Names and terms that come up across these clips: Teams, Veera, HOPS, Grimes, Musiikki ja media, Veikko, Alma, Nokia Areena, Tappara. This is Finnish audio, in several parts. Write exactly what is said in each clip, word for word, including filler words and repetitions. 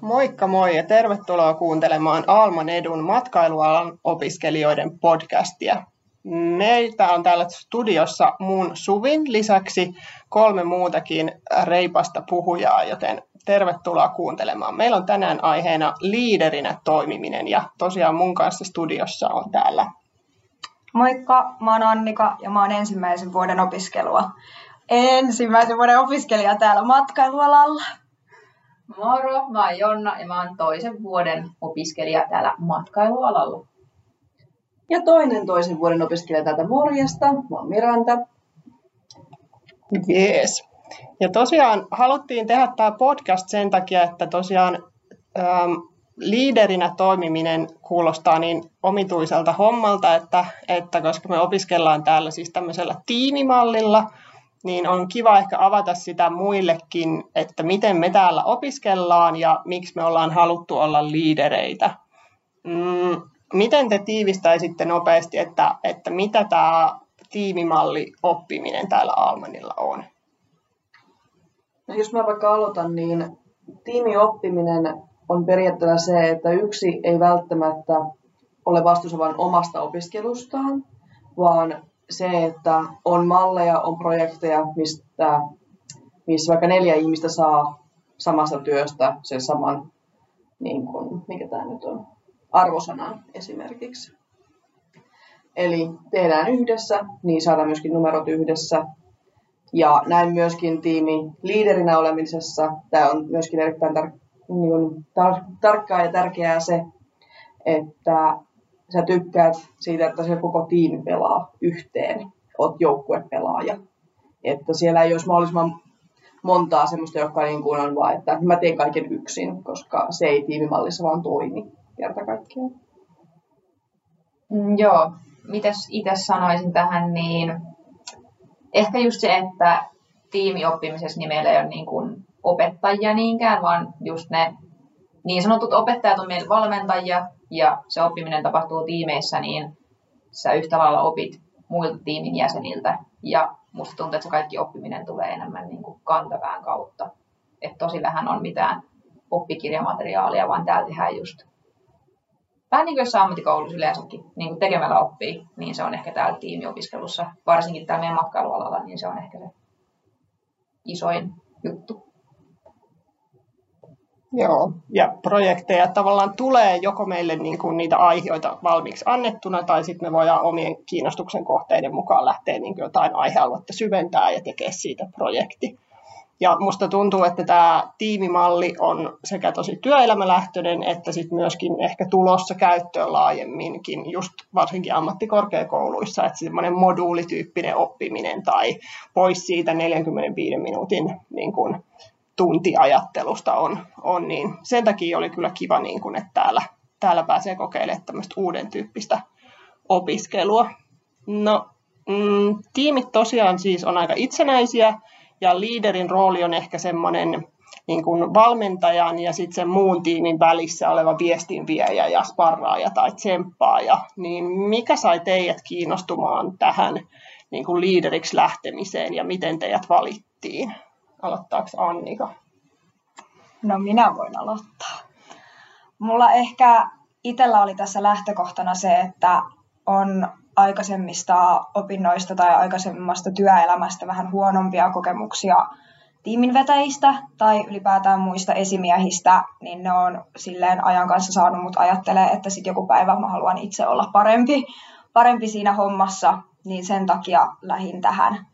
Moikka moi ja tervetuloa kuuntelemaan Alman edun matkailualan opiskelijoiden podcastia. Meitä on täällä studiossa mun Suvin lisäksi kolme muutakin reipasta puhujaa, joten tervetuloa kuuntelemaan. Meillä on tänään aiheena liiderinä toimiminen ja tosiaan mun kanssa studiossa on täällä. Moikka, mä oon Annika ja mä oon ensimmäisen vuoden opiskelua. Ensimmäisen vuoden opiskelija täällä matkailualalla. Moro, mä oon Jonna ja mä oon toisen vuoden opiskelija täällä matkailualalla. Ja toinen toisen vuoden opiskelija täältä morjesta, mä oon Miranta. Jees. Ja tosiaan haluttiin tehdä tämä podcast sen takia, että tosiaan ähm, liiderinä toimiminen kuulostaa niin omituiselta hommalta, että, että koska me opiskellaan täällä siis tämmöisellä tiimimallilla, niin on kiva ehkä avata sitä muillekin, että miten me täällä opiskellaan ja miksi me ollaan haluttu olla liidereitä. Mm, miten te tiivistäisitte nopeasti, että, että mitä tämä tiimimalli oppiminen täällä Almanilla on? No, jos mä vaikka aloitan, niin tiimioppiminen on periaatteessa se, että yksi ei välttämättä ole vastuussa vain omasta opiskelustaan, vaan se, että on malleja, on projekteja, mistä, missä vaikka neljä ihmistä saa samasta työstä sen saman, niin kuin, mikä tämä nyt on, arvosanan esimerkiksi. Eli tehdään yhdessä, niin saadaan myöskin numerot yhdessä. Ja näin myöskin tiimi liiderinä olemisessa. Tämä on myöskin erittäin tar- niin tar- tarkkaa ja tärkeää se, että sä tykkäät siitä, että se koko tiimi pelaa yhteen. Oot joukkuepelaaja. Että siellä ei olisi mahdollisimman montaa semmoista, joka niin kuin on vaan, että mä teen kaiken yksin, koska se ei tiimimallissa vaan toimi kerta kaikkiaan. Mm, joo. Mitäs itse sanoisin tähän, niin ehkä just se, että tiimioppimisessa niin meillä ei ole niin kuin opettajia niinkään, vaan just ne niin sanotut opettajat on meidän valmentajia, ja se oppiminen tapahtuu tiimeissä, niin sä yhtä lailla opit muilta tiimin jäseniltä. Ja musta tuntuu, että se kaikki oppiminen tulee enemmän niin kuin kantapään kautta. Että tosi vähän on mitään oppikirjamateriaalia, vaan täällä tehdään just vähän niin kuin jossain ammattikoulussa yleensäkin, niin kuin tekemällä oppii, niin se on ehkä täällä tiimiopiskelussa, varsinkin täällä meidän matkailualalla, niin se on ehkä se isoin juttu. Joo, ja projekteja tavallaan tulee joko meille niin kuin niitä aiheita valmiiksi annettuna, tai sitten me voidaan omien kiinnostuksen kohteiden mukaan lähteä niin kuin jotain aihealuetta syventää ja tekee siitä projekti. Ja musta tuntuu, että tämä tiimimalli on sekä tosi työelämälähtöinen, että sitten myöskin ehkä tulossa käyttöön laajemminkin, just varsinkin ammattikorkeakouluissa, että semmoinen moduulityyppinen oppiminen tai pois siitä neljänkymmenenviiden minuutin niin kun, tuntiajattelusta on, on, niin sen takia oli kyllä kiva, niin kun, että täällä, täällä pääsee kokeilemaan tämmöistä uuden tyyppistä opiskelua. No, mm, tiimit tosiaan siis on aika itsenäisiä. Ja liiderin rooli on ehkä semmoinen niin kuin valmentajan ja sitten sen muun tiimin välissä oleva viestinviejä ja sparraaja tai tsemppaaja. Niin mikä sai teidät kiinnostumaan tähän niin kuin liideriksi lähtemiseen ja miten teidät valittiin? Aloittaako Annika? No minä voin aloittaa. Mulla ehkä itsellä oli tässä lähtökohtana se, että on aikaisemmista opinnoista tai aikaisemmasta työelämästä vähän huonompia kokemuksia tiiminvetäjistä tai ylipäätään muista esimiehistä, niin ne on silleen ajan kanssa saanut mut ajattelee, että sitten joku päivä mä haluan itse olla parempi, parempi siinä hommassa, niin sen takia lähdin tähän,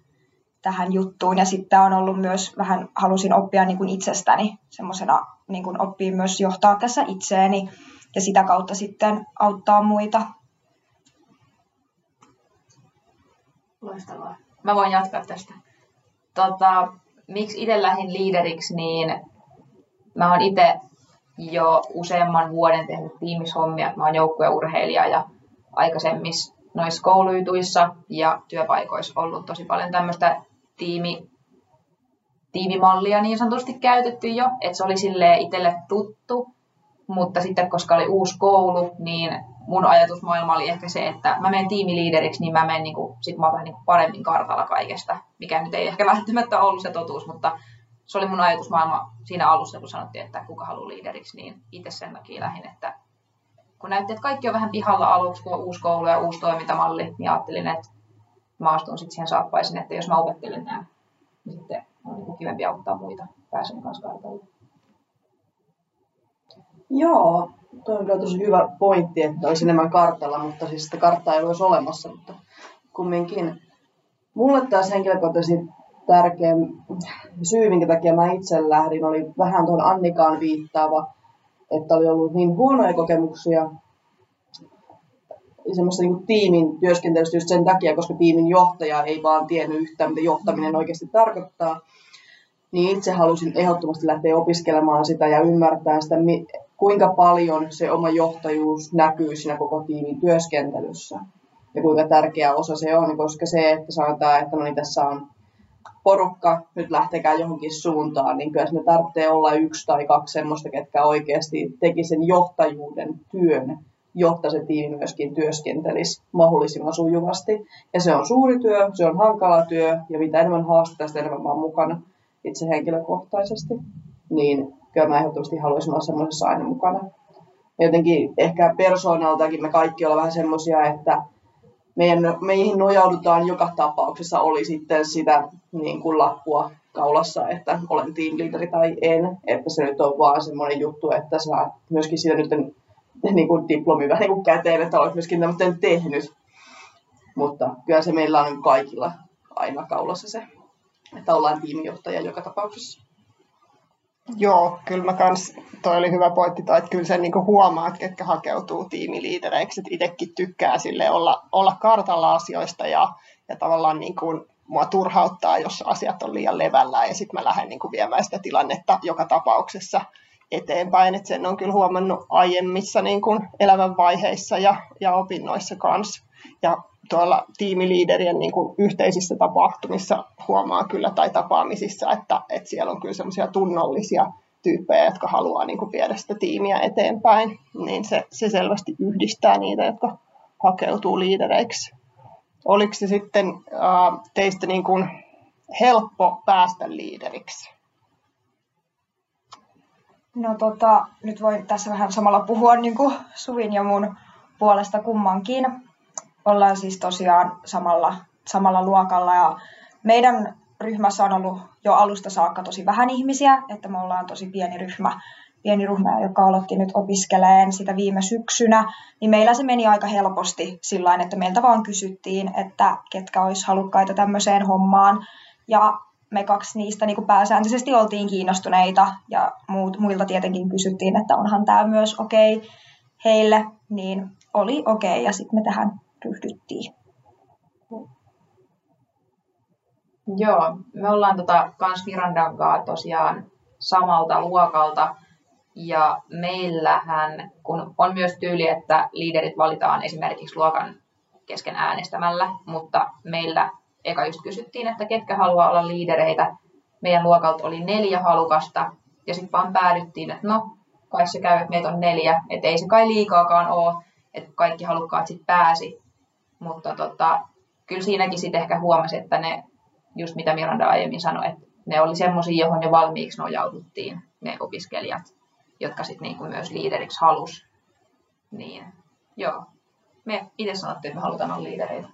tähän juttuun. Ja sitten on ollut myös vähän, halusin oppia niin kuin itsestäni, semmoisena niin kuin oppii myös johtaa tässä itseeni ja sitä kautta sitten auttaa muita. Loistavaa. Mä voin jatkaa tästä. Tota, miksi itse lähdin liideriksi, niin mä oon itse jo useamman vuoden tehnyt tiimishommia. Mä oon joukkueurheilija ja aikaisemmissa noissa koulujutuissa ja työpaikoissa ollut tosi paljon tämmöistä tiimi, tiimimallia niin sanotusti käytetty jo. Että se oli silleen itselle tuttu, mutta sitten koska oli uusi koulu, niin mun ajatusmaailma oli ehkä se, että mä menen tiimiliideriksi, niin mä menen niinku, sit mä oon vähän niinku paremmin kartalla kaikesta, mikä nyt ei ehkä välttämättä ollut se totuus, mutta se oli mun ajatusmaailma siinä alussa, kun sanottiin, että kuka haluaa liideriksi, niin itse sen takia lähdin, että kun näytti, että kaikki on vähän pihalla aluksi, kun on uusi koulu ja uusi toimintamalli, niin ajattelin, että mä astun sitten siihen saappaisin, että jos mä opettelen nämä, niin sitten on niinku kivempi auttaa muita, pääsen kanssa kartalle. Joo, tuo on tosi hyvä pointti, että olisi enemmän kartalla, mutta siis sitä karttaa ei olisi olemassa, mutta kumminkin. Mulle taas henkilökohtaisesti tärkeä syy, minkä takia mä itse lähdin, oli vähän tuon Annikaan viittaava, että oli ollut niin huonoja kokemuksia semmoista niin kuin tiimin työskentelystä just sen takia, koska tiimin johtaja ei vaan tiennyt yhtään, mitä johtaminen oikeasti tarkoittaa. Niin itse halusin ehdottomasti lähteä opiskelemaan sitä ja ymmärtää sitä, kuinka paljon se oma johtajuus näkyy siinä koko tiimin työskentelyssä ja kuinka tärkeä osa se on, koska se, että sanotaan, että no niin, tässä on porukka, nyt lähtekää johonkin suuntaan, niin kyllä siinä tarvitsee olla yksi tai kaksi semmoista, ketkä oikeasti teki sen johtajuuden työn, jotta se tiimi myöskin työskentelisi mahdollisimman sujuvasti. Ja se on suuri työ, se on hankala työ ja mitä enemmän haasteita, sitä enemmän olen mukana itse henkilökohtaisesti, niin kyllä mä ehdottomasti haluaisin olla semmoisessa aina mukana. Ja jotenkin ehkä persoonaltakin me kaikki ollaan vähän semmoisia, että meidän, meihin nojaudutaan joka tapauksessa, oli sitten sitä niin kuin lappua kaulassa, että olen teamleaderi tai en, että se nyt on vaan semmoinen juttu, että saa myöskin siitä nyt niin kuin diplomi vähän niin kuin käteen, että olet myöskin tämmöinen tehnyt. Mutta kyllä se meillä on kaikilla aina kaulassa se, että ollaan tiimijohtaja joka tapauksessa. Joo, kyllä mä kans, toi oli hyvä pointti, toi, että kyllä sen niinku huomaat, ketkä hakeutuu tiimiliidereiksi, että itsekin tykkää sille olla, olla kartalla asioista ja, ja tavallaan niinku mua turhauttaa, jos asiat on liian levällä ja sitten mä lähden niinku viemään sitä tilannetta joka tapauksessa eteenpäin, että sen on kyllä huomannut aiemmissa niinku elämänvaiheissa ja, ja opinnoissa kanssa. Ja tuolla tiimiliiderien niin kuin yhteisissä tapahtumissa huomaa kyllä tai tapaamisissa, että, että siellä on kyllä semmoisia tunnollisia tyyppejä, jotka haluaa niin kuin viedä sitä tiimiä eteenpäin, niin se, se selvästi yhdistää niitä, jotka hakeutuu liidereiksi. Oliko se sitten äh, teistä niin kuin helppo päästä liideriksi? No tota, nyt voin tässä vähän samalla puhua niin kuin Suvin ja mun puolesta kummankin. Ollaan siis tosiaan samalla, samalla luokalla ja meidän ryhmässä on ollut jo alusta saakka tosi vähän ihmisiä, että me ollaan tosi pieni ryhmä, pieni ryhmä joka aloitti nyt opiskelemaan sitä viime syksynä, niin meillä se meni aika helposti sillain, että meiltä vaan kysyttiin, että ketkä olisi halukkaita tämmöiseen hommaan ja me kaksi niistä niin kuin pääsääntöisesti oltiin kiinnostuneita ja muut, muilta tietenkin kysyttiin, että onhan tämä myös okei okay heille, niin oli okei okay, ja sitten me tähän ryhdyttiin. Joo, me ollaan tota kans Mirandan kanssa tosiaan samalta luokalta ja meillähän, kun on myös tyyli, että liiderit valitaan esimerkiksi luokan kesken äänestämällä, mutta meillä eka just kysyttiin, että ketkä haluaa olla liidereitä. Meidän luokalta oli neljä halukasta ja sitten vaan päädyttiin, että no kai se käy, että meitä on neljä, että ei se kai liikaakaan ole, että kaikki halukkaat sitten pääsi, mutta tota, kyllä siinäkin sitten ehkä huomasi, että ne, just mitä Miranda aiemmin sanoi, että ne oli semmoisia, johon jo valmiiksi nojauduttiin, ne opiskelijat, jotka sitten niinku myös liideriksi halusi. Niin, joo, me itse sanottiin, että me halutaan olla liidereitä.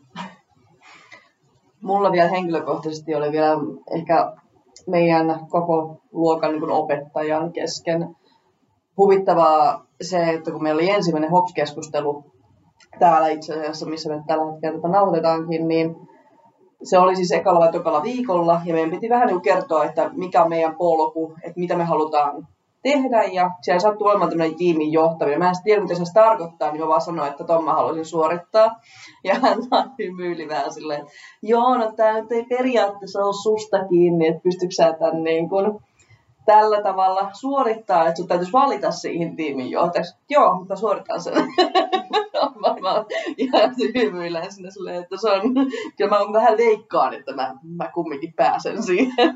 Mulla vielä henkilökohtaisesti oli vielä ehkä meidän koko luokan niin kuin opettajan kesken huvittavaa se, että kun meillä oli ensimmäinen H O P S-keskustelu täällä itse asiassa, missä me tällä hetkellä tätä nauhoitetaankin, niin se oli siis ekalla vai tokalla viikolla, ja meidän piti vähän niin kertoa, että mikä on meidän polku, että mitä me halutaan tehdä, ja siellä sattui olemaan tämmöinen tiimin johtaminen. Mä en tiedä, mitä se tarkoittaa, niin mä vaan sanoin, että ton mä haluaisin suorittaa, ja hän hymyili vähän silleen, että joo, no tää nyt ei periaatteessa ole susta kiinni, että pystytkö sä tän niin kuin tällä tavalla suorittaa, että sinun täytyisi valita siihen tiimin johtajaksi. Joo, mutta suoritan sen. Mä ihan hymyilen sinne silleen, että se on, kyllä mä vähän leikkaan, että mä, mä kumminkin pääsen siihen.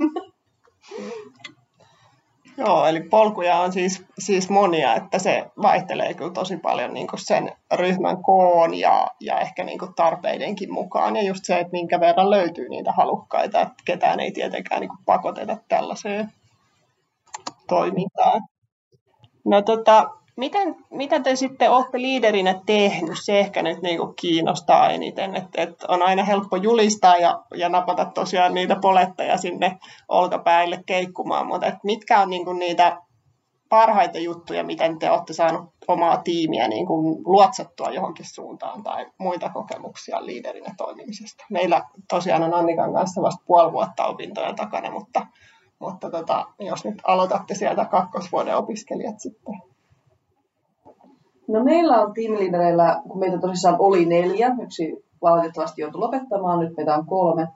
Joo, eli polkuja on siis, siis monia, että se vaihtelee kyllä tosi paljon niin kuin sen ryhmän koon ja, ja ehkä niin kuin tarpeidenkin mukaan. Ja just se, että minkä verran löytyy niitä halukkaita, että ketään ei tietenkään niin kuin pakoteta tällaiseen toimintaan. No tota, miten, mitä te sitten olette liiderinä tehnyt? Se ehkä nyt niin kuin kiinnostaa eniten, että et on aina helppo julistaa ja, ja napata tosiaan niitä poletteja sinne olkapäille keikkumaan, mutta et mitkä on niin kuin niitä parhaita juttuja, miten te olette saaneet omaa tiimiä niin kuin luotsattua johonkin suuntaan tai muita kokemuksia liiderinä toimimisesta? Meillä tosiaan on Annikan kanssa vasta puoli vuotta opintoja takana, mutta, mutta tota, jos nyt aloitatte sieltä kakkosvuoden opiskelijat sitten. No meillä on tiimiliidereillä, kun meitä tosissaan oli neljä, yksi valitettavasti joutui lopettamaan, nyt meitä on kolme,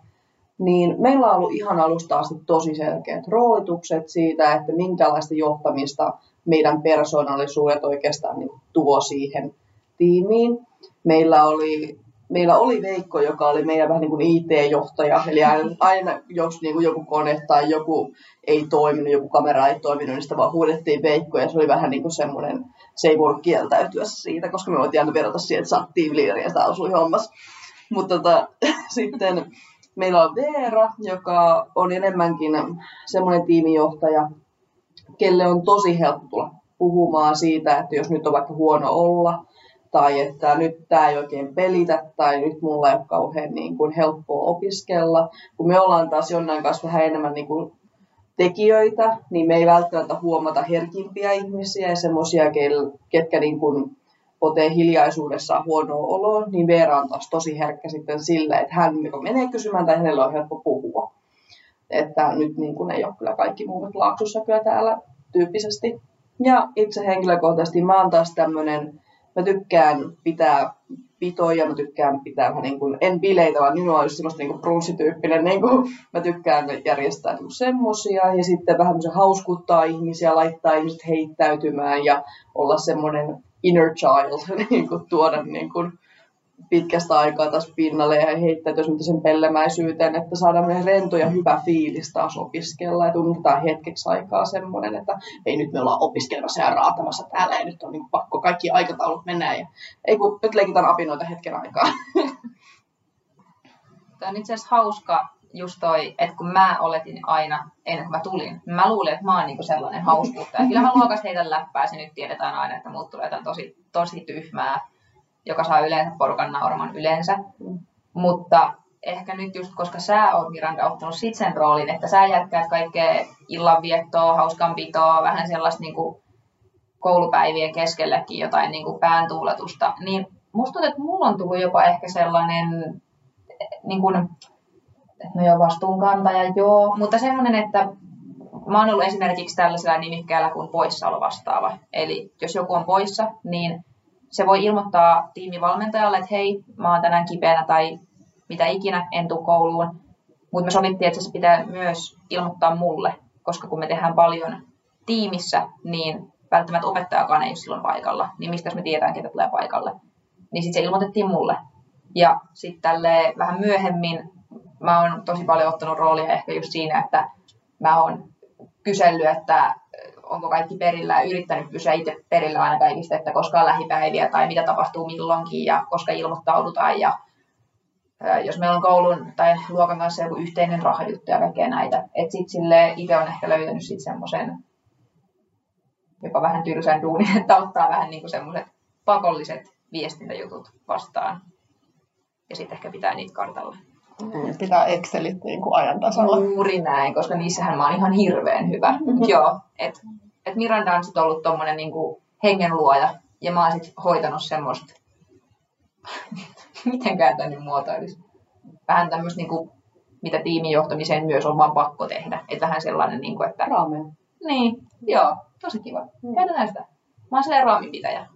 niin meillä on ollut ihan alusta asti tosi selkeät roolitukset siitä, että minkälaista johtamista meidän persoonallisuudet oikeastaan niin tuo siihen tiimiin. Meillä oli, meillä oli Veikko, joka oli meidän vähän niin kuin I T-johtaja, eli aina, aina jos niin kuin joku kone tai joku ei toiminut, joku kamera ei toiminut, niin sitä vaan huudettiin Veikko, ja se oli vähän niin kuin semmoinen, se ei voinut kieltäytyä siitä, koska me voitiin aina verrata siihen, että sä oot tiimiliideri ja sitä asui hommassa. Mutta tota, sitten meillä on Veera, joka on enemmänkin semmoinen tiimijohtaja, kelle on tosi helppo tulla puhumaan siitä, että jos nyt on vaikka huono olla, tai että nyt tämä ei oikein pelitä, tai nyt mulla ei ole kauhean niin kuin helppoa opiskella. Kun me ollaan taas jonain kanssa vähän enemmän niin kuin tekijöitä, niin me ei välttämättä huomata herkimpiä ihmisiä ja semmoisia, ketkä niin kuin potee hiljaisuudessaan huonoa oloa, niin Veera on taas tosi herkkä sitten sille, että hän menee kysymään tai hänellä on helppo puhua. Että nyt niin kuin ei ole kyllä kaikki muut laaksussa kyllä täällä tyyppisesti. Ja itse henkilökohtaisesti mä oon taas tämmöinen, mä tykkään pitää pitoja, mä tykkään pitää vähän niin kuin, en bileitä, vaan minua on just semmoista niin kuin brunssityyppinen, niin kuin, mä tykkään järjestää niin kuin semmosia ja sitten vähän hauskuttaa ihmisiä, laittaa ihmiset heittäytymään ja olla semmoinen inner child, niin kuin, tuoda niin kuin, pitkästä aikaa taas pinnalle ja heittäytyä sen pellemäisyyteen, että saadaan rento ja hyvä fiilis taas opiskella ja tunnetaan hetkeksi aikaa semmoinen, että ei nyt me ollaan opiskelemassa ja raatamassa täällä ja nyt on niin pakko kaikki aikataulut mennään ja ei kun nyt leikitään apinoita hetken aikaa. Tämä on itse asiassa hauska just toi, että kun mä oletin aina, ennen kuin mä tulin, mä luulin, että mä oon niinku sellainen hauskuutta ja kyllä mä luokas heitän läppää ja nyt tiedetään aina, että mut tulee jotain tosi, tosi tyhmää, joka saa yleensä porukan nauraman yleensä. Mm. Mutta ehkä nyt just, koska sä oot Miranda ottanut sit sen roolin, että sä jätkäät kaikkea illanviettoa, hauskanpitoa, vähän sellaista niin kuin koulupäivien keskelläkin jotain niin kuin pääntuuletusta, niin musta tuntuu, että mulla on tullut jopa ehkä sellainen, niin kuin, no joo, vastuunkantaja, joo, mutta semmoinen, että mä oon ollut esimerkiksi tällaisella nimikkeellä kuin poissaolo vastaava. Eli jos joku on poissa, niin se voi ilmoittaa tiimivalmentajalle, että hei, mä oon tänään kipeänä tai mitä ikinä, en tule kouluun. Mutta me sovittiin, että se pitää myös ilmoittaa mulle, koska kun me tehdään paljon tiimissä, niin välttämättä opettajakaan ei ole silloin paikalla. Niin mistä jos me tiedetään, ketä tulee paikalle. Niin sitten se ilmoitettiin mulle. Ja sitten tälleen vähän myöhemmin mä oon tosi paljon ottanut roolia ehkä just siinä, että mä oon kysellyt, että onko kaikki perillä ja yrittänyt pysyä itse perillä aina kaikista, että koska on lähipäiviä tai mitä tapahtuu milloinkin ja koska ilmoittaudutaan ja jos meillä on koulun tai luokan kanssa joku yhteinen rahajuttu ja kaikkea näitä. Että sitten sille itse on ehkä löytänyt sitten semmoisen jopa vähän tylsän duunin, että ottaa vähän niin kuin semmoiset pakolliset viestintäjutut vastaan ja sitten ehkä pitää niitä kartalla. Mm, pitää Excelit niin kuin ajan tasalla. Juuri näin, koska niissähän mä oon ihan hirveän hyvä. Mm-hmm. Joo, että et Miranda on sitten ollut tommonen niin kuin hengenluoja ja mä oon sitten hoitanut semmoista, mitenkään tämän nyt muotoilisi, vähän tämmöistä, niin kuin, mitä tiimin johtamiseen myös on vaan pakko tehdä. Että vähän sellainen, niin kuin, että raamea. Niin, joo, tosi kiva. Mm. Käytetään sitä. Mä oon sellainen raaminpitäjä.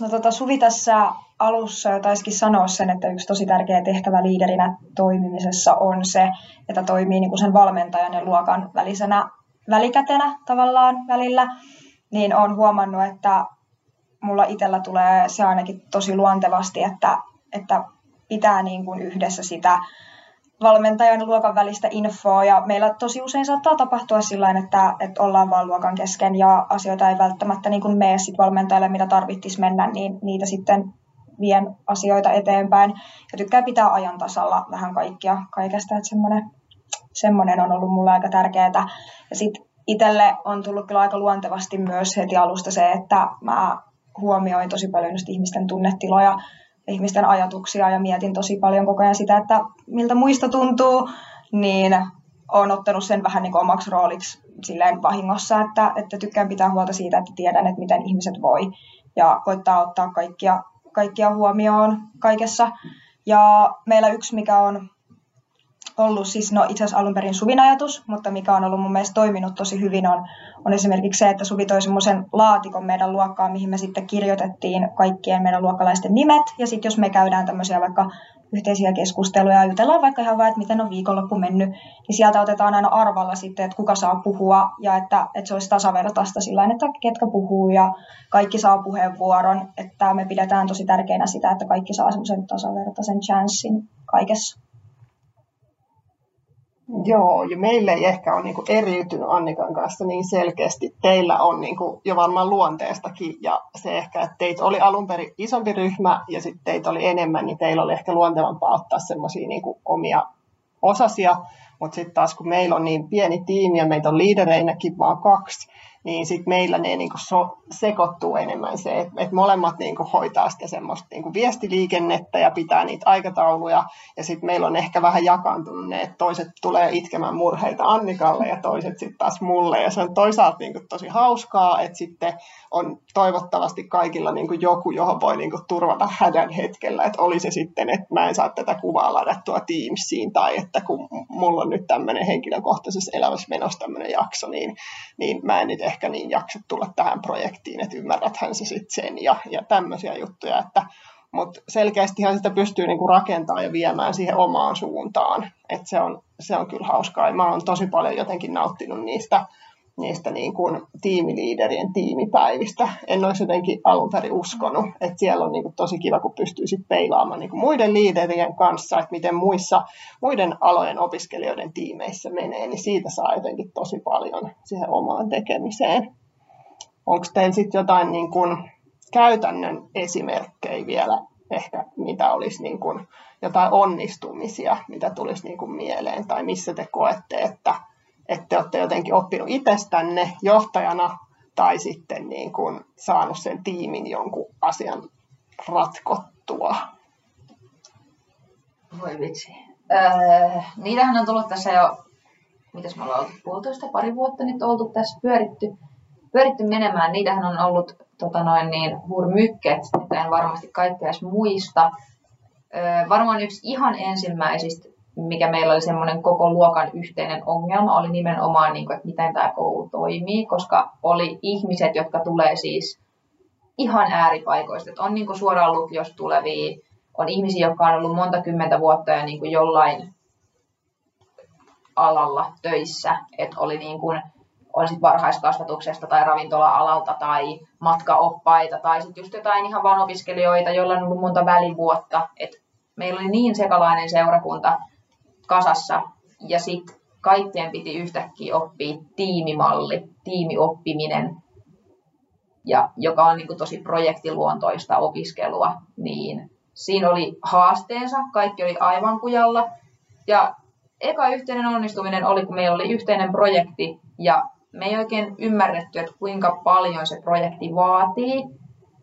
No tota, Suvi tässä alussa jo taisikin sanoa sen, että yksi tosi tärkeä tehtävä liiderinä toimimisessa on se, että toimii niin kuin sen valmentajan ja luokan välisenä välikätenä tavallaan välillä, niin olen huomannut, että mulla itsellä tulee se ainakin tosi luontevasti, että, että pitää niin kuin yhdessä sitä valmentajan ja luokan välistä infoa, ja meillä tosi usein saattaa tapahtua sillä tavalla, että, että ollaan vaan luokan kesken ja asioita ei välttämättä niin kuin mene sit valmentajalle, mitä tarvittisi mennä, niin niitä sitten vien asioita eteenpäin ja tykkää pitää ajan tasalla vähän kaikkia kaikesta, että semmoinen, semmoinen on ollut mulle aika tärkeää. Ja sitten itselle on tullut kyllä aika luontevasti myös heti alusta se, että mä huomioin tosi paljon just ihmisten tunnetiloja, ihmisten ajatuksia ja mietin tosi paljon koko ajan sitä, että miltä muista tuntuu, niin olen ottanut sen vähän niin kuin omaksi rooliksi silleen vahingossa, että, että tykkään pitää huolta siitä, että tiedän, että miten ihmiset voi ja koittaa ottaa kaikkia, kaikkia huomioon kaikessa. Ja meillä yksi, mikä on ollut siis, no itse asiassa alun perin Suvin ajatus, mutta mikä on ollut mun mielestä toiminut tosi hyvin, on, on esimerkiksi se, että Suvi toi semmoisen laatikon meidän luokkaan, mihin me sitten kirjoitettiin kaikkien meidän luokkalaisten nimet, ja sitten jos me käydään tämmöisiä vaikka yhteisiä keskusteluja, ja jutellaan vaikka ihan vaan, että miten on viikonloppu mennyt, niin sieltä otetaan aina arvalla sitten, että kuka saa puhua, ja että, että se olisi tasavertaista sillä tavalla, että ketkä puhuu, ja kaikki saa puheenvuoron, että me pidetään tosi tärkeänä sitä, että kaikki saa semmoisen tasavertaisen chanssin kaikessa. Joo, ja meillä ei ehkä ole niinku eriytynyt Annikan kanssa niin selkeästi. Teillä on niinku jo varmaan luonteestakin, ja se ehkä, että teitä oli alun perin isompi ryhmä, ja sitten teitä oli enemmän, niin teillä oli ehkä luontevampaa ottaa semmoisia niinku omia osasia, mutta sitten taas kun meillä on niin pieni tiimi, ja meitä on liidereinäkin vaan kaksi, niin sitten meillä ne niinku so, sekoittuu enemmän se, että et molemmat niinku hoitaa sitä semmoista niinku viestiliikennettä ja pitää niitä aikatauluja, ja sitten meillä on ehkä vähän jakaantunut ne, että toiset tulee itkemään murheita Annikalle ja toiset sitten taas mulle, ja se on toisaalta niinku tosi hauskaa, että sitten on toivottavasti kaikilla niinku joku, johon voi niinku turvata hädän hetkellä, että oli se sitten, että mä en saa tätä kuvaa ladattua Teamsiin, tai että kun mulla on nyt tämmöinen henkilökohtaisessa elämässä menossa tämmöinen jakso, niin, niin mä en nyt ehkä ehkä niin jaksa tulla tähän projektiin, että ymmärräthän se sitten sen ja, ja tämmöisiä juttuja. Mutta selkeästihan sitä pystyy niinku rakentamaan ja viemään siihen omaan suuntaan. Et se, on, se on kyllä hauskaa. Ja mä oon tosi paljon jotenkin nauttinut niistä, niistä niinku tiimiliiderien tiimipäivistä. En olisi jotenkin alun perin uskonut, että siellä on niinku tosi kiva, kun pystyy sit peilaamaan niinku muiden liiderien kanssa, että miten muissa, muiden alojen opiskelijoiden tiimeissä menee, niin siitä saa jotenkin tosi paljon siihen omaan tekemiseen. Onko teillä sitten jotain niinku käytännön esimerkkejä vielä, ehkä mitä olisi niinku jotain onnistumisia, mitä tulisi niinku mieleen, tai missä te koette, että että te olette jotenkin oppinut itsestänne johtajana tai sitten niin kuin saanut sen tiimin jonkun asian ratkottua? Voi vitsi. Öö, niitähän on tullut tässä jo, mitäs me ollaan oltu, puolitoista, pari vuotta nyt oltu tässä pyöritty, pyöritty menemään. Niitähän on ollut tota noin niin, hurmykket, että en varmasti kaikkea edes muista. Öö, varmaan yksi ihan ensimmäisistä, mikä meillä oli semmoinen koko luokan yhteinen ongelma, oli nimenomaan, niin kuin, että miten tämä koulu toimii, koska oli ihmiset, jotka tulee siis ihan ääripaikoista. Että on niin kuin suoraan lukiosta tulevia, on ihmisiä, jotka on ollut monta kymmentä vuotta ja niin kuin jollain alalla töissä, että oli niin kuin, on sit varhaiskasvatuksesta tai ravintola-alalta tai matkaoppaita tai sitten just jotain ihan vaan opiskelijoita, joilla on ollut monta välivuotta. Et meillä oli niin sekalainen seurakunta kasassa, ja sitten kaikkien piti yhtäkkiä oppia tiimimalli, tiimioppiminen, ja joka on niin kuin tosi projektiluontoista opiskelua, niin siinä oli haasteensa, kaikki oli aivan kujalla, ja eka yhteinen onnistuminen oli, kun meillä oli yhteinen projekti, ja me ei oikein ymmärretty, että kuinka paljon se projekti vaatii,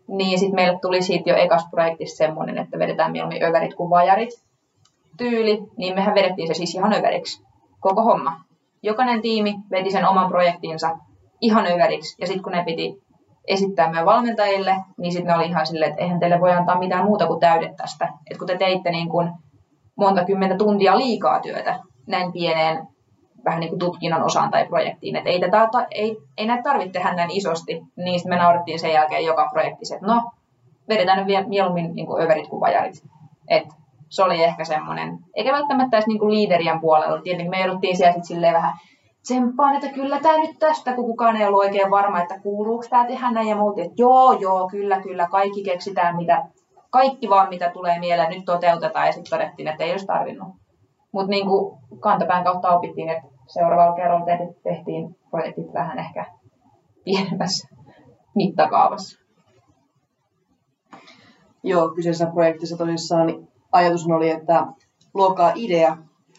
niin sitten meille tuli siitä jo ekassa projektissa semmoinen, että vedetään mieluummin överit kuin vajarit, tyyli, niin mehän vedettiin se siis ihan överiksi, koko homma. Jokainen tiimi veti sen oman projektinsa ihan överiksi, ja sitten kun ne piti esittää meidän valmentajille, niin sitten ne oli ihan silleen, että eihän teille voi antaa mitään muuta kuin täydet tästä. Että kun te teitte niin kuin monta kymmentä tuntia liikaa työtä näin pieneen vähän niin kuin tutkinnon osaan tai projektiin, että ei, tätä, ei, ei näitä tarvitse tehdä näin isosti, niin sitten me naurettiin sen jälkeen joka projektissa, että no, vedetään ne mieluummin niin kuin överit kuin vajarit. Et se oli ehkä semmoinen, eikä välttämättä edes niinku liiderien puolella. Tietenkin me jouduttiin siellä sitten silleen vähän tsemppaan, että kyllä tämä nyt tästä, kun kukaan ei ollut oikein varma, että kuuluuko tämä tehdä näin ja muuta. Että joo, joo, kyllä, kyllä, kaikki keksitään, mitä, kaikki vaan mitä tulee mieleen, nyt toteutetaan. Ja sitten todettiin, että ei olisi tarvinnut. Mutta niin kuin kantapään kautta opittiin, että seuraavalla kerralla tehtiin projektit vähän ehkä pienemmässä mittakaavassa. Joo, kyseisessä projektissa tosissaan ajatus oli, että luokaa idea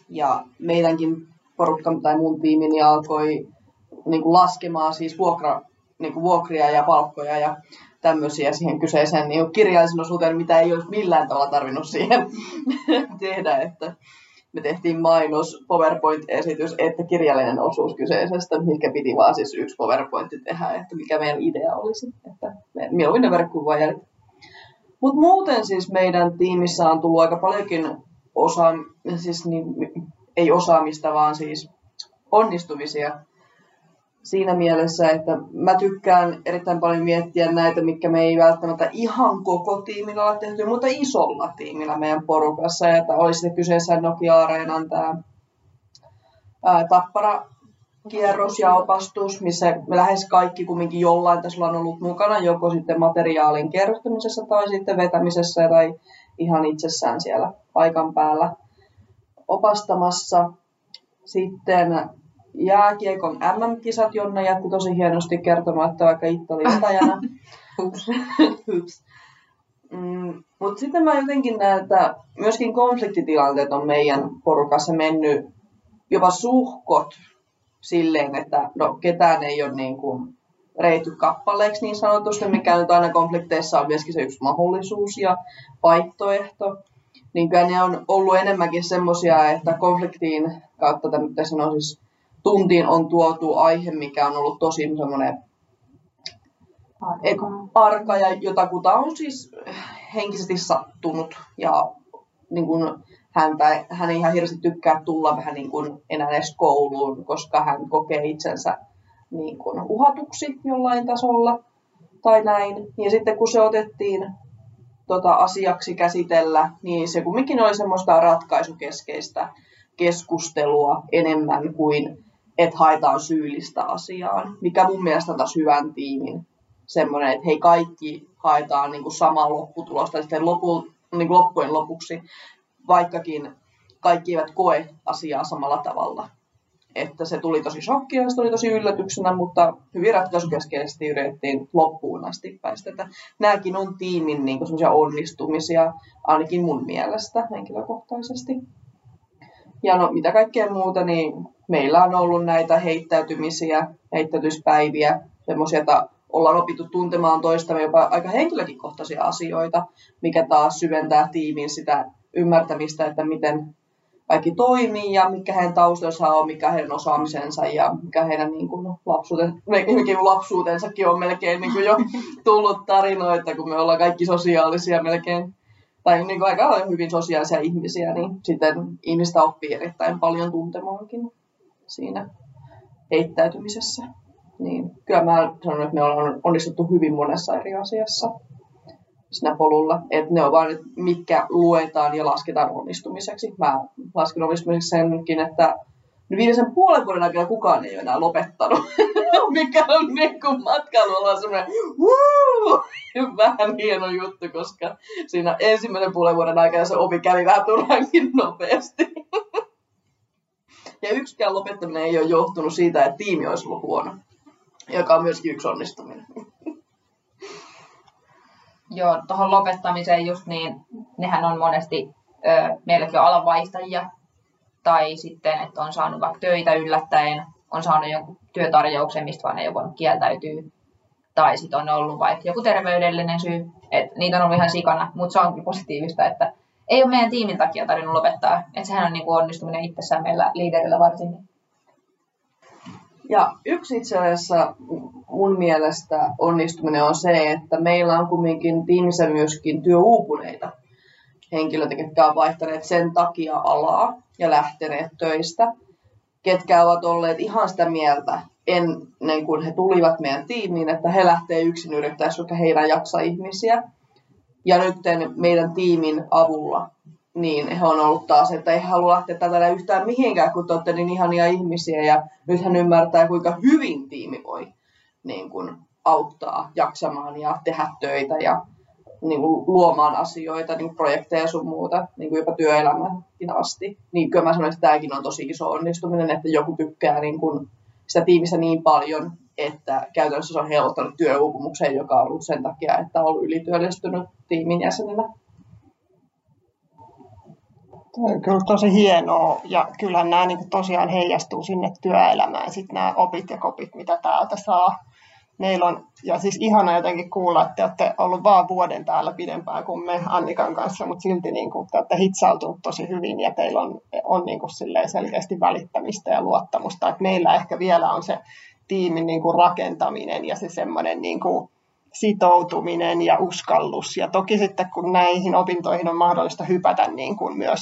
ja meidänkin porukka tai mun tiimini alkoi niin kuin laskemaan siis vuokra, niin kuin vuokria ja palkkoja ja tämmöisiä siihen kyseiseen niin kuin kirjallisen osuuteen, mitä ei olisi millään tavalla tarvinnut siihen tehdä. Että me tehtiin mainos, PowerPoint-esitys, että kirjallinen osuus kyseisestä, mikä piti vaan siis yksi PowerPoint tehdä, että mikä meidän idea olisi. Että me, mieluummin ne verkkuvaajat. Mutta muuten siis meidän tiimissä on tullut aika paljonkin osa, siis niin, ei osaamista, vaan siis onnistumisia siinä mielessä, että mä tykkään erittäin paljon miettiä näitä, mitkä me ei välttämättä ihan koko tiimillä ole tehty, mutta isolla tiimillä meidän porukassa, että olisi sitten kyseessä Nokia Areenan tämä Tappara-kierros ja opastus, missä me lähes kaikki kumminkin jollain tasolla on ollut mukana, joko sitten materiaalin kerrottamisessa tai sitten vetämisessä tai ihan itsessään siellä paikan päällä opastamassa. Sitten jääkiekon M M-kisat, Jonna jätti tosi hienosti kertomaan, että vaikka itse oli vetäjänä. mm, Mutta sitten mä jotenkin näen, että myöskin konfliktitilanteet on meidän porukassa mennyt jopa suhkot silleen, että no, ketään ei ole niin kuin reity kappaleeksi niin sanotusti, mikä nyt aina konflikteissa on myöskin se yksi mahdollisuus ja vaihtoehto. Niin kyllä ne on ollut enemmänkin semmoisia, että konfliktiin kautta tämän, sanon, siis tuntiin on tuotu aihe, mikä on ollut tosi semmoinen arka ja jotakuta on siis henkisesti sattunut ja niin kuin häntä, hän ei ihan hirveästi tykkää tulla vähän niin kuin enää edes kouluun, koska hän kokee itsensä niin kuin uhatuksi jollain tasolla tai näin. Ja sitten kun se otettiin tota asiaksi käsitellä, niin se kumminkin oli semmoista ratkaisukeskeistä keskustelua enemmän kuin että haetaan syyllistä asiaan, mikä mun mielestä on taas hyvän tiimin semmoinen, että hei, kaikki haetaan niin kuin samaa lopputulosta sitten lopu, niin kuin loppujen lopuksi, vaikkakin kaikki eivät koe asiaa samalla tavalla. Että se tuli tosi shokkina, se tuli tosi yllätyksenä, mutta hyvin ratkaisukeskeisesti yritettiin loppuun asti päästä. Että nämäkin on tiimin niin kuin semmoisia onnistumisia, ainakin mun mielestä henkilökohtaisesti. Ja no, mitä kaikkea muuta, niin meillä on ollut näitä heittäytymisiä, heittäytymispäiviä, semmoisia, että ollaan opittu tuntemaan toistamme jopa aika henkilökohtaisia asioita, mikä taas syventää tiimin sitä ymmärtämistä, että miten kaikki toimii ja mikä heidän taustansa on, mikä heidän osaamisensa ja mikä heidän niin kuin lapsuutensa, lapsuutensakin on melkein niin kuin jo tullut tarinoita, kun me ollaan kaikki sosiaalisia melkein. Tai niin kuin aika hyvin sosiaalisia ihmisiä, niin sitten ihmistä oppii erittäin paljon tuntemaankin siinä heittäytymisessä. Niin kyllä mä sanon, että me ollaan onnistuttu hyvin monessa eri asiassa siinä polulla. Että ne on vaan, mitkä luetaan ja lasketaan onnistumiseksi. Mä lasken onnistumiseksi senkin, että viimeisen puolen vuoden aikana kukaan ei ole enää lopettanut, mikä on niin kuin matkailulla semmoinen wuu, vähän hieno juttu, koska siinä ensimmäisen puolen vuoden aikana se ovi kävi vähän turhankin nopeasti. Ja yksikään lopettaminen ei ole johtunut siitä, että tiimi olisi ollut huono, joka on myöskin yksi onnistuminen. Joo, tuohon lopettamiseen just niin, nehän on monesti, ö, meilläkin on alanvaihtajia, tai sitten, että on saanut vaikka töitä yllättäen, on saanut jonkun työtarjouksen, mistä vaan ei ole voinut kieltäytyä. Tai sitten on ollut vaikka joku terveydellinen syy, että niitä on ollut ihan sikana, mutta se onkin positiivista, että ei ole meidän tiimin takia tarvinnut lopettaa. Että sehän on niin kuin onnistuminen itsessään meillä liiderillä varsinkin. Ja yksi itse asiassa mun mielestä onnistuminen on se, että meillä on kumminkin tiimissä myöskin työuupuneita henkilöitä, jotka ovat vaihtaneet sen takia alaa ja lähteneet töistä, ketkä ovat olleet ihan sitä mieltä ennen kuin he tulivat meidän tiimiin, että he lähtee yksin yrittäessä, koska he eivät jaksa ihmisiä. Ja nyt meidän tiimin avulla niin he on ollut taas, että ei halua lähteä tätä yhtään mihinkään, kun te olette niin ihania ihmisiä. Ja nyt hän ymmärtää, kuinka hyvin tiimi voi niin kun auttaa jaksamaan ja tehdä töitä ja niin kuin luomaan asioita, niin projekteja sun muuta, niin kuin jopa työelämäänkin asti. Niin kyllä mä sanoin, että tämäkin on tosi iso onnistuminen, että joku tykkää niin kuin sitä tiimissä niin paljon, että käytännössä se on helpottanut työuupumukseen, joka on ollut sen takia, että on ollut ylityöllistynyt tiimin jäsenenä. Kyllä tosi hienoa, ja kyllähän nämä niin kuin tosiaan heijastuu sinne työelämään, sitten nämä opit ja kopit, mitä täältä saa. Meillä on, ja siis ihana jotenkin kuulla, että te olette olleet vaan vuoden täällä pidempään kuin me Annikan kanssa, mutta silti niin kuin te olette hitsautuneet tosi hyvin, ja teillä on, on niin kuin selkeästi välittämistä ja luottamusta. Et meillä ehkä vielä on se tiimin niin kuin rakentaminen ja se semmoinen niin kuin sitoutuminen ja uskallus. Ja toki sitten, kun näihin opintoihin on mahdollista hypätä niin kuin myös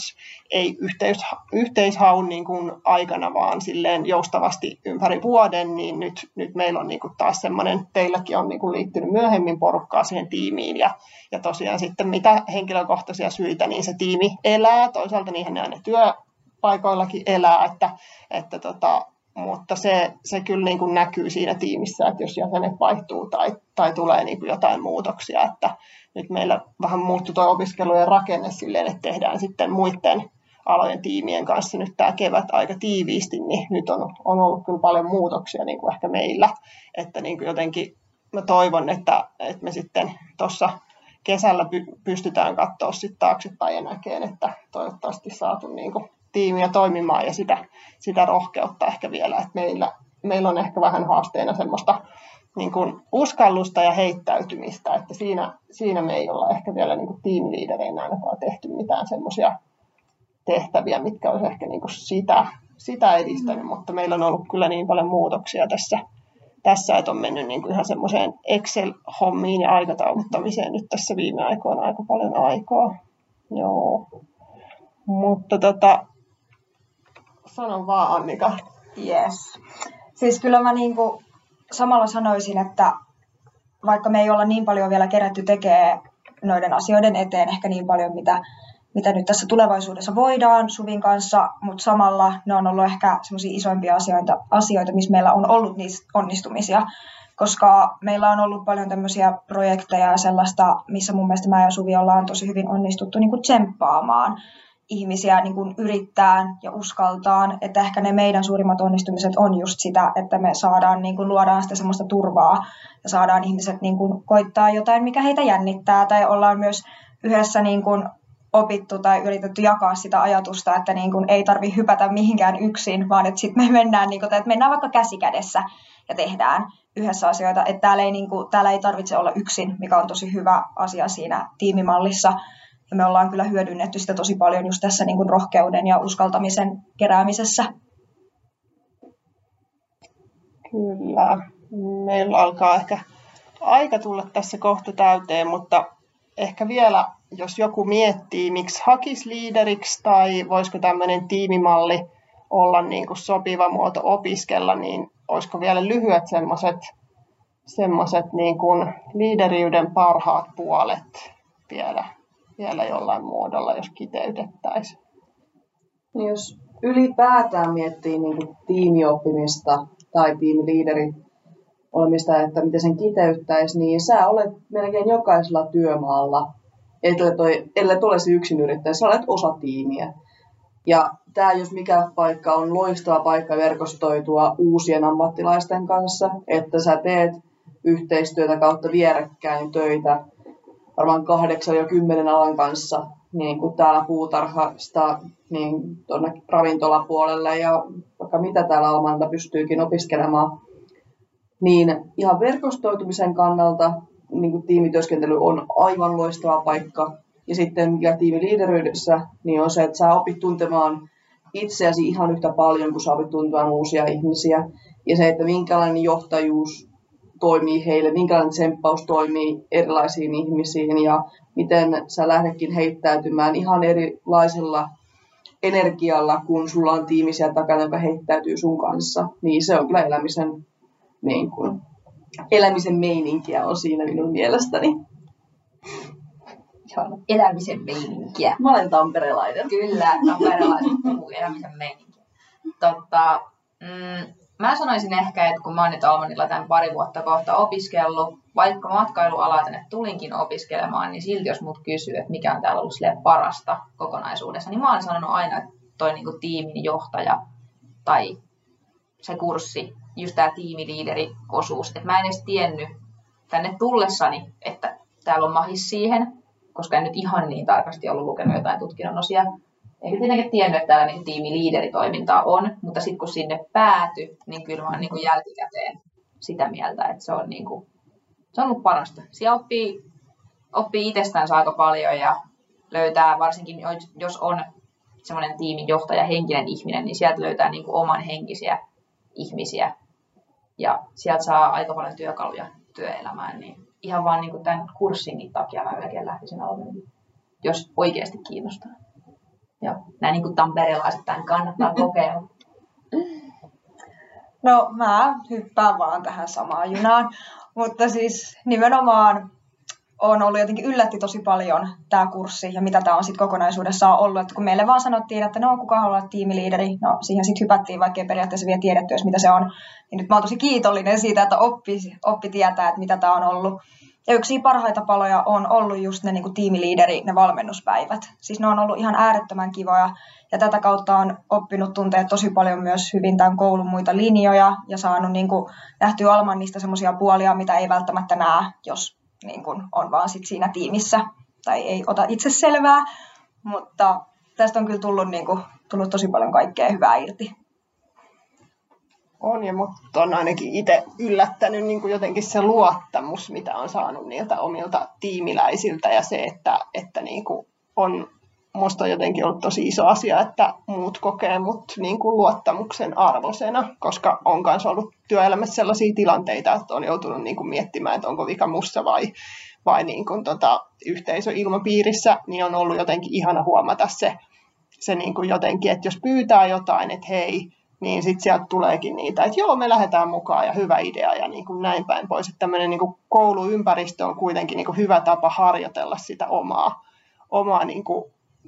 ei yhteisha, yhteishaun niin kuin aikana, vaan silleen joustavasti ympäri vuoden, niin nyt, nyt meillä on niin kuin taas semmoinen, teilläkin on niin kuin liittynyt myöhemmin porukkaa siihen tiimiin. Ja, ja tosiaan sitten mitä henkilökohtaisia syitä, niin se tiimi elää. Toisaalta niinhän ne aina työpaikoillakin elää, että, että tota, mutta se, se kyllä niin kuin näkyy siinä tiimissä, että jos jäsenet vaihtuu tai, tai tulee niin kuin jotain muutoksia, että nyt meillä vähän muuttui tuo opiskelujen rakenne silleen, että tehdään sitten muiden alojen tiimien kanssa nyt tämä kevät aika tiiviisti, niin nyt on, on ollut kyllä paljon muutoksia niin kuin ehkä meillä, että niin kuin jotenkin mä toivon, että, että me sitten tuossa kesällä py, pystytään katsoa sitten taaksepäin ja näkeen, että toivottavasti saatu niin kuin tiimiä toimimaan ja sitä, sitä rohkeutta ehkä vielä, että meillä, meillä on ehkä vähän haasteena semmoista niin kuin uskallusta ja heittäytymistä, että siinä, siinä me ei olla ehkä vielä niin kuin tiimiliidereinä ainakaan tehty mitään semmoisia tehtäviä, mitkä olisi ehkä niin kuin sitä, sitä edistänyt, mutta meillä on ollut kyllä niin paljon muutoksia tässä, tässä että on mennyt niin kuin ihan semmoiseen Excel-hommiin ja aikatauluttamiseen nyt tässä viime aikoina aika paljon aikaa. Joo. Mutta tota, sano vaan Annika. Yes. Siis kyllä mä niinku samalla sanoisin, että vaikka me ei olla niin paljon vielä kerätty tekemään noiden asioiden eteen ehkä niin paljon, mitä, mitä nyt tässä tulevaisuudessa voidaan Suvin kanssa, mutta samalla ne on ollut ehkä semmoisia isoimpia asioita, asioita, missä meillä on ollut niistä onnistumisia, koska meillä on ollut paljon tämmöisiä projekteja ja sellaista, missä mun mielestä mä ja Suvi ollaan tosi hyvin onnistuttu niinku tsemppaamaan ihmisiä niin kuin yrittää ja uskaltaan, että ehkä ne meidän suurimmat onnistumiset on just sitä, että me saadaan niin kuin luodaan sitä semmoista turvaa ja saadaan ihmiset niin kuin koittaa jotain, mikä heitä jännittää, tai ollaan myös yhdessä niin kuin opittu tai yritetty jakaa sitä ajatusta, että niin kuin ei tarvitse hypätä mihinkään yksin, vaan että sitten me mennään, niin kuin, että mennään vaikka käsi kädessä ja tehdään yhdessä asioita, että täällä ei, niin kuin, täällä ei tarvitse olla yksin, mikä on tosi hyvä asia siinä tiimimallissa. Ja me ollaan kyllä hyödynnetty sitä tosi paljon just tässä niin kuin rohkeuden ja uskaltamisen keräämisessä. Kyllä. Meillä alkaa ehkä aika tulla tässä kohta täyteen, mutta ehkä vielä, jos joku miettii, miksi hakisi liideriksi tai voisiko tämmöinen tiimimalli olla niin kuin sopiva muoto opiskella, niin olisiko vielä lyhyet semmoiset semmoiset niin kuin liideriyden parhaat puolet vielä? vielä jollain muodolla, jos kiteytettäisiin. Niin jos ylipäätään miettii niin kuin tiimioppimista tai tiimiliiderin olemista, että miten sen kiteyttäisi, niin sä olet melkein jokaisella työmaalla, ellei ole se yksinyrittäjä, sä olet osa tiimiä. Ja tämä, jos mikä paikka on loistava paikka verkostoitua uusien ammattilaisten kanssa, että sä teet yhteistyötä kautta vierekkäin töitä, varmaan kahdeksan ja kymmenen alan kanssa niin kuin täällä puutarhasta niin tuonne ravintolapuolelle ja vaikka mitä täällä Almalla pystyykin opiskelemaan, niin ihan verkostoitumisen kannalta niin kuin tiimityöskentely on aivan loistava paikka. Ja sitten mikä tiimiliideryydessä niin on se, että sä opit tuntemaan itseäsi ihan yhtä paljon kuin sä opit tuntemaan uusia ihmisiä ja se, että minkälainen johtajuus toimii heille, minkälainen tsemppaus toimii erilaisiin ihmisiin ja miten sä lähdetkin heittäytymään ihan erilaisella energialla, kun sulla on tiimi siellä takana, joka heittäytyy sun kanssa. Niin se on kyllä elämisen, niin kuin, elämisen meininkiä on siinä minun mielestäni. Ihana. Elämisen meininkiä. Mä olen tamperelainen. Kyllä, tamperelainen puhuu elämisen meininkiä. Totta, mm, Mä sanoisin ehkä, että kun mä oon nyt Almanilla tämän pari vuotta kohta opiskellut, vaikka matkailualaa tänne tulinkin opiskelemaan, niin silti jos mut kysyy, että mikä on täällä ollut silleen parasta kokonaisuudessa, niin mä olen sanonut aina, että toi niinku tiimin johtaja tai se kurssi, just tää tiimiliideriosuus, että mä en edes tiennyt tänne tullessani, että täällä on mahis siihen, koska en nyt ihan niin tarkasti ollut lukenut jotain tutkinnon osia. Eikä tietenkin tiennyt, että täällä niin tiimiliideritoimintaa on, mutta sitten kun sinne päätyi, niin kyllä mä oon niin jälkikäteen sitä mieltä, että se on, niin kuin, se on ollut parasta. Siellä oppii, oppii itsestään aika paljon ja löytää, varsinkin jos on semmoinen tiimin johtaja, henkinen ihminen, niin sieltä löytää niin kuin oman henkisiä ihmisiä ja sieltä saa aika paljon työkaluja työelämään. Niin ihan vaan niin kuin tämän kurssinkin takia mä melkein lähtisin aloittamaan, jos oikeasti kiinnostaa. Joo, nämä niin kuin tamperelaiset tämän kannattaa kokeilla. No mä hyppään vaan tähän samaan junaan, mutta siis nimenomaan on ollut jotenkin yllätti tosi paljon tämä kurssi ja mitä tämä on sitten kokonaisuudessaan ollut. Että kun meille vaan sanottiin, että no kuka haluaa olla tiimiliideri, no siihen sitten hypättiin, vaikkei periaatteessa vielä tiedetty edes mitä se on. Niin nyt mä oon tosi kiitollinen siitä, että oppi, oppi tietää, että mitä tämä on ollut. Ja yksi parhaita paloja on ollut just ne niin kuin tiimiliideri, ne valmennuspäivät. Siis ne on ollut ihan äärettömän kivoja ja tätä kautta on oppinut tuntea tosi paljon myös hyvin tämän koulun muita linjoja ja saanut niin kuin nähtyä Alman niistä semmoisia puolia, mitä ei välttämättä näe, jos niin kuin on vaan sit siinä tiimissä tai ei ota itse selvää. Mutta tästä on kyllä tullut, niin kuin, tullut tosi paljon kaikkea hyvää irti. On, ja mut on ainakin itse yllättänyt niin kuin jotenkin se luottamus, mitä on saanut niiltä omilta tiimiläisiltä ja se, että, että niin kuin on, musta on jotenkin ollut tosi iso asia, että muut kokee mut niin kuin luottamuksen arvoisena, koska on kanssa ollut työelämässä sellaisia tilanteita, että on joutunut niin kuin miettimään, että onko vika mussa vai, vai niin kuin tota yhteisöilmapiirissä, niin on ollut jotenkin ihana huomata se, se niin kuin jotenkin, että jos pyytää jotain, että hei, niin sitten sieltä tuleekin niitä, että joo, me lähdetään mukaan ja hyvä idea ja niin kuin näin päin pois. Että tämmöinen niin kuin kouluympäristö on kuitenkin niin kuin hyvä tapa harjoitella sitä omaa, omaa niin kuin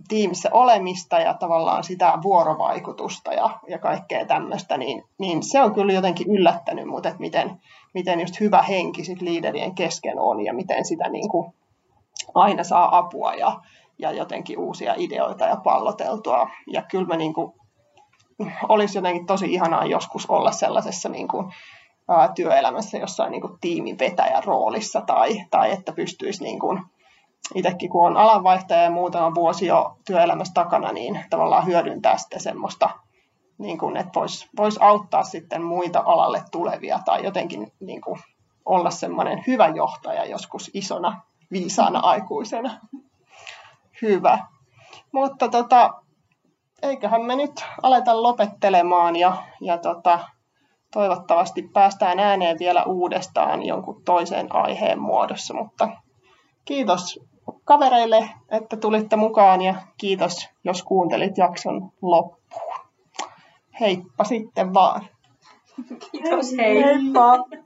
tiimissä olemista ja tavallaan sitä vuorovaikutusta ja, ja kaikkea tämmöistä. Niin, niin se on kyllä jotenkin yllättänyt mut, että miten, miten just hyvä henki sit liiderien kesken on ja miten sitä niin kuin aina saa apua ja, ja jotenkin uusia ideoita ja palloteltua. Ja kyllä mä niin kuin olisi jotenkin tosi ihanaa joskus olla sellaisessa niin kuin, ää, työelämässä jossain niin kuin, tiimivetäjän roolissa tai, tai että pystyisi, niin kuin, itsekin kun on alanvaihtaja ja muutama vuosi jo työelämässä takana, niin tavallaan hyödyntää sitten semmoista, niin kuin, että voisi vois auttaa sitten muita alalle tulevia tai jotenkin niin kuin, olla semmoinen hyvä johtaja joskus isona, viisaana aikuisena. Hyvä. Mutta tota... eiköhän me nyt aleta lopettelemaan ja, ja tota, toivottavasti päästään ääneen vielä uudestaan jonkun toisen aiheen muodossa. Mutta kiitos kavereille, että tulitte mukaan ja kiitos, jos kuuntelit jakson loppuun. Heippa sitten vaan. Kiitos, hei. Heippa.